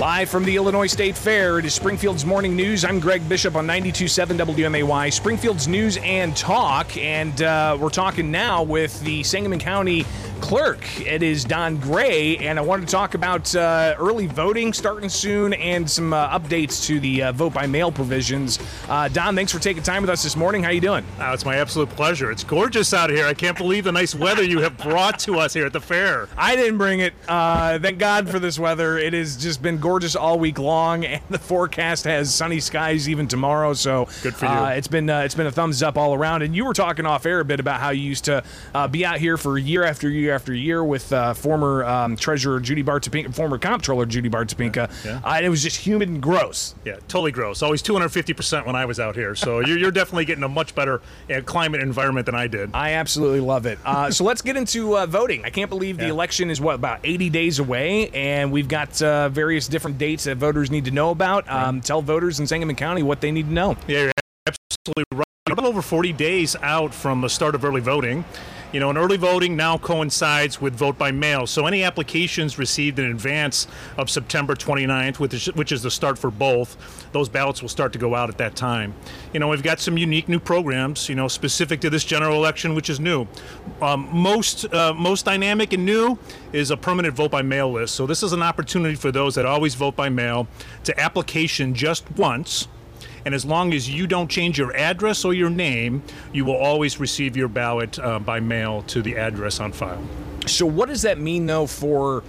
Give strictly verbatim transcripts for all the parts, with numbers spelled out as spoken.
Live from the Illinois State Fair, it is Springfield's Morning News. I'm Greg Bishop on ninety-two point seven W M A Y, Springfield's News and Talk. And uh, we're talking now with the Sangamon County Clerk. It is Don Gray, and I wanted to talk about uh, early voting starting soon and some uh, updates to the uh, vote-by-mail provisions. Uh, Don, thanks for taking time with us this morning. How you doing? Oh, it's my absolute pleasure. It's gorgeous out here. I can't believe the nice weather you have brought to us here at the fair. I didn't bring it. Uh, thank God for this weather. It has just been gorgeous all week long, and the forecast has sunny skies even tomorrow. So good for you. Uh, it's been uh, it's been a thumbs up all around. And you were talking off air a bit about how you used to uh, be out here for year after year after year with uh, former um, Treasurer Judy Baar Topinka, former Comptroller Judy Baar Topinka. Yeah. Uh, and it was just humid and gross. Yeah, totally gross. Always two hundred fifty percent when I was out here. So you're, you're definitely getting a much better uh, climate environment than I did. I absolutely love it. Uh, so let's get into uh, voting. I can't believe yeah. the election is what about eighty days away, and we've got uh, various different dates that voters need to know about. Um, tell voters in Sangamon County what they need to know. Yeah, you're absolutely right. About over forty days out from the start of early voting. You know, and early voting now coincides with vote by mail. So any applications received in advance of September twenty-ninth, which is, which is the start for both, those ballots will start to go out at that time. You know, we've got some unique new programs, you know, specific to this general election, which is new. Um, most, uh, most dynamic and new is a permanent vote by mail list. So this is an opportunity for those that always vote by mail to application just once. And as long as you don't change your address or your name, you will always receive your ballot uh, by mail to the address on file. So what does that mean, though, for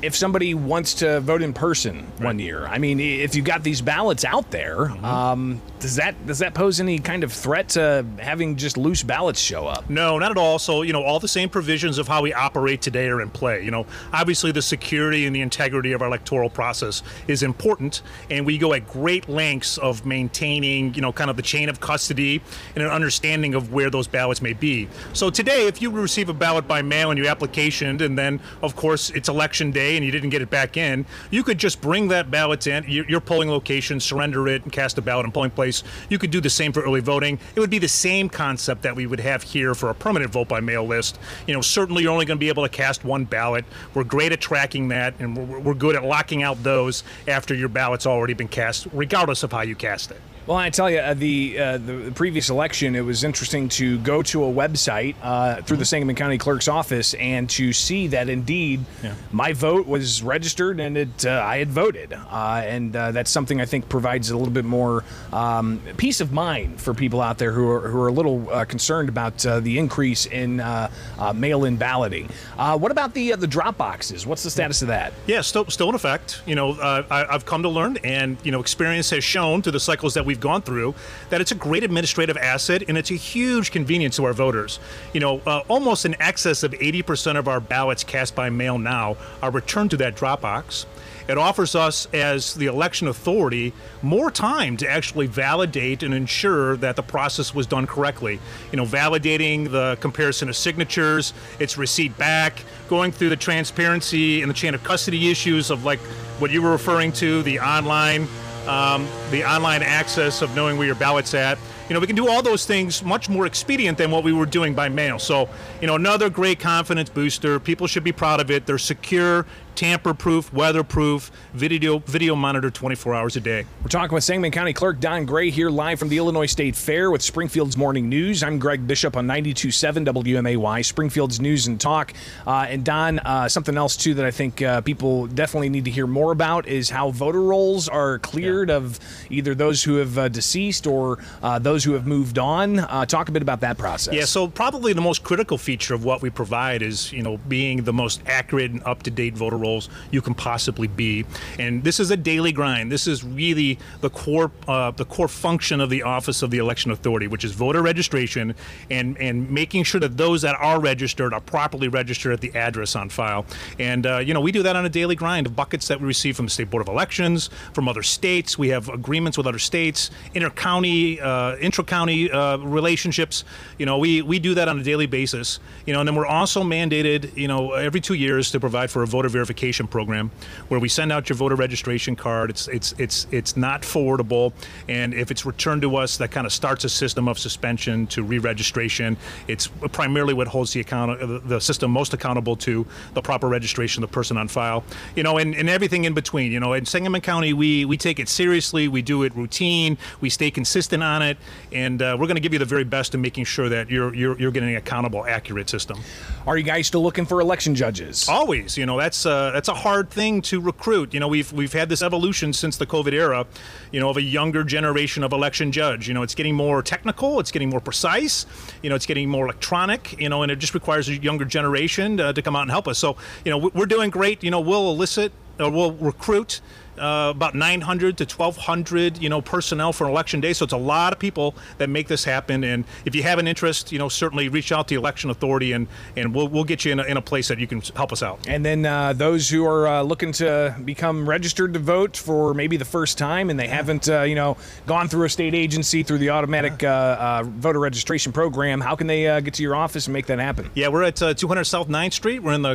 if somebody wants to vote in person right. one year? I mean, if you've got these ballots out there, mm-hmm. um, does that does that pose any kind of threat to having just loose ballots show up? No, not at all. So, you know, all the same provisions of how we operate today are in play. You know, obviously the security and the integrity of our electoral process is important, and we go at great lengths of maintaining, you know, kind of the chain of custody and an understanding of where those ballots may be. So today, if you receive a ballot by mail and your application, and then, of course, it's election day, and you didn't get it back in, you could just bring that ballot in, your polling location, surrender it, and cast a ballot in polling place. You could do the same for early voting. It would be the same concept that we would have here for a permanent vote-by-mail list. You know, certainly you're only going to be able to cast one ballot. We're great at tracking that, and we're, we're good at locking out those after your ballot's already been cast, regardless of how you cast it. Well, I tell you, uh, the, uh, the previous election, it was interesting to go to a website uh, through the Sangamon County Clerk's office and to see that indeed yeah. my vote was registered and it uh, I had voted. Uh, and uh, that's something I think provides a little bit more um, peace of mind for people out there who are, who are a little uh, concerned about uh, the increase in uh, uh, mail-in balloting. Uh, what about the uh, the drop boxes? What's the status of that? Yeah, still, still in effect. You know, uh, I, I've come to learn, and you know, experience has shown through the cycles that we've gone through, that it's a great administrative asset, and it's a huge convenience to our voters. You know, uh, almost in excess of eighty percent of our ballots cast by mail now are returned to that drop box. It offers us, as the election authority, more time to actually validate and ensure that the process was done correctly. You know, validating the comparison of signatures, its receipt back, going through the transparency and the chain of custody issues of like what you were referring to, the online Um, the online access of knowing where your ballot's at. You know, we can do all those things much more expedient than what we were doing by mail. So, you know, another great confidence booster. People should be proud of it. They're secure, tamper-proof, weather-proof, video video monitor twenty-four hours a day. We're talking with Sangamon County Clerk Don Gray here live from the Illinois State Fair with Springfield's Morning News. I'm Greg Bishop on ninety-two point seven W M A Y, Springfield's News and Talk. Uh, and Don, uh, something else, too, that I think uh, people definitely need to hear more about is how voter rolls are cleared yeah. of either those who have uh, deceased or uh, those who have moved on. Uh, talk a bit about that process. Yeah, so probably the most critical feature of what we provide is, you know, being the most accurate and up-to-date voter roll you can possibly be, and this is a daily grind. This is really the core, uh, the core function of the Office of the Election Authority, which is voter registration and and making sure that those that are registered are properly registered at the address on file. And uh, you know, we do that on a daily grind of buckets that we receive from the State Board of Elections, from other states. We have agreements with other states, inter-county, uh, intra-county uh, relationships. You know, we we do that on a daily basis. You know, and then we're also mandated, you know, every two years to provide for a voter verification verification program where we send out your voter registration card. It's it's it's it's not forwardable, and if it's returned to us, that kind of starts a system of suspension to re-registration. It's primarily what holds the account the system most accountable to the proper registration of the person on file, you know, and, and everything in between. You know, in Sangamon County, we we take it seriously. We do it routine. We stay consistent on it, and uh, we're going to give you the very best in making sure that you're you're you're getting an accountable, accurate system. Are you guys still looking for election judges? Always. You know, that's uh, that's a hard thing to recruit. You know, we've we've had this evolution since the COVID era, you know, of a younger generation of election judge. You know, it's getting more technical, it's getting more precise, you know, it's getting more electronic, you know, and it just requires a younger generation uh, to come out and help us. So, you know, we're doing great. You know, we'll elicit or we'll recruit Uh, about nine hundred to twelve hundred, you know, personnel for election day. So it's a lot of people that make this happen. And if you have an interest, you know, certainly reach out to the election authority, and, and we'll we'll get you in a, in a place that you can help us out. And then uh, those who are uh, looking to become registered to vote for maybe the first time, and they haven't, uh, you know, gone through a state agency through the automatic uh, uh, voter registration program, how can they uh, get to your office and make that happen? Yeah, we're at uh, two hundred South ninth Street. We're in the,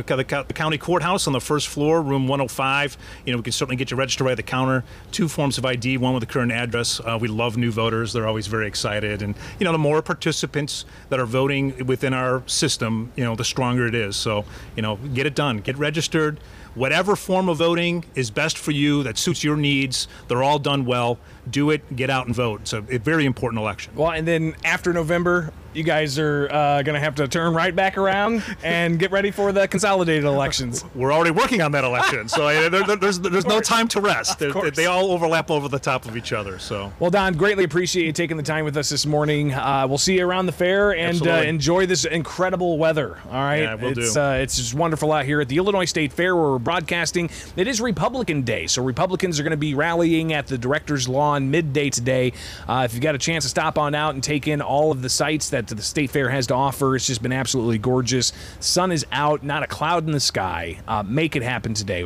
the county courthouse on the first floor, room one oh five. You know, we can certainly get you registered right at the counter. Two forms of I D, one with the current address. Uh, we love new voters. They're always very excited. And, you know, the more participants that are voting within our system, you know, the stronger it is. So, you know, get it done. Get registered. Whatever form of voting is best for you, that suits your needs, they're all done well. Do it. Get out and vote. It's a very important election. Well, and then after November, you guys are uh, going to have to turn right back around and get ready for the consolidated elections. We're already working on that election, so uh, there, there's there's no time to rest. They all overlap over the top of each other. So, well, Don, greatly appreciate you taking the time with us this morning. Uh, we'll see you around the fair, and uh, enjoy this incredible weather. All right, yeah, we'll it's, do. Uh, it's just wonderful out here at the Illinois State Fair, where we're broadcasting. It is Republican Day, so Republicans are going to be rallying at the Director's Lawn midday today. Uh, if you've got a chance to stop on out and take in all of the sights that to the State Fair has to offer. It's just been absolutely gorgeous. Sun is out, not a cloud in the sky. Uh, make it happen today.